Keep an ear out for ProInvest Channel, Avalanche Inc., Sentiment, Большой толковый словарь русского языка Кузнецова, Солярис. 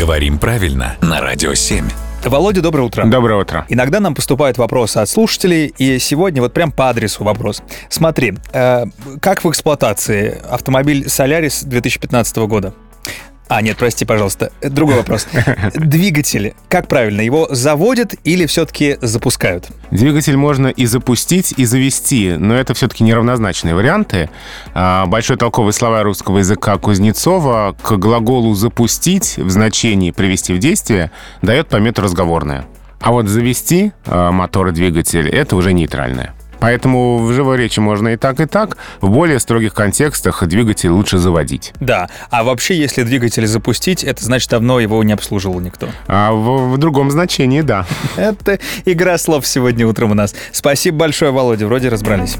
Говорим правильно на Радио 7. Володя, доброе утро. Доброе утро. Иногда нам поступают вопросы от слушателей, и сегодня вот прям по адресу вопрос. Смотри, как в эксплуатации автомобиль «Солярис» 2015 года? А, нет, прости, пожалуйста. Другой вопрос. Двигатель, как правильно, его заводят или все-таки запускают? Двигатель можно и запустить, и завести, но это все-таки неравнозначные варианты. Большой толковый словарь русского языка Кузнецова к глаголу «запустить» в значении «привести в действие» дает помету разговорное. А вот «завести» мотор и двигатель — это уже нейтральное. Поэтому в живой речи можно и так, и так. В более строгих контекстах двигатель лучше заводить. Да. А вообще, если двигатель запустить, это значит, давно его не обслуживал никто. А в другом значении, да. Это игра слов сегодня утром у нас. Спасибо большое, Володя. Вроде разбрались.